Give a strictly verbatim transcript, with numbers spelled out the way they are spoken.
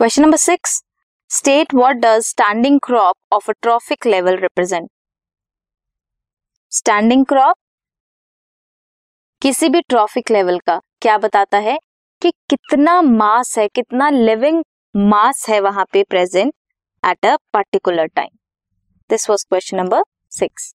Question number six, state what does standing crop of a trophic level represent. Standing crop किसी भी trophic level का क्या बताता है कि कितना मास है, कितना लिविंग मास है वहां पे present at a particular time. This was question number six.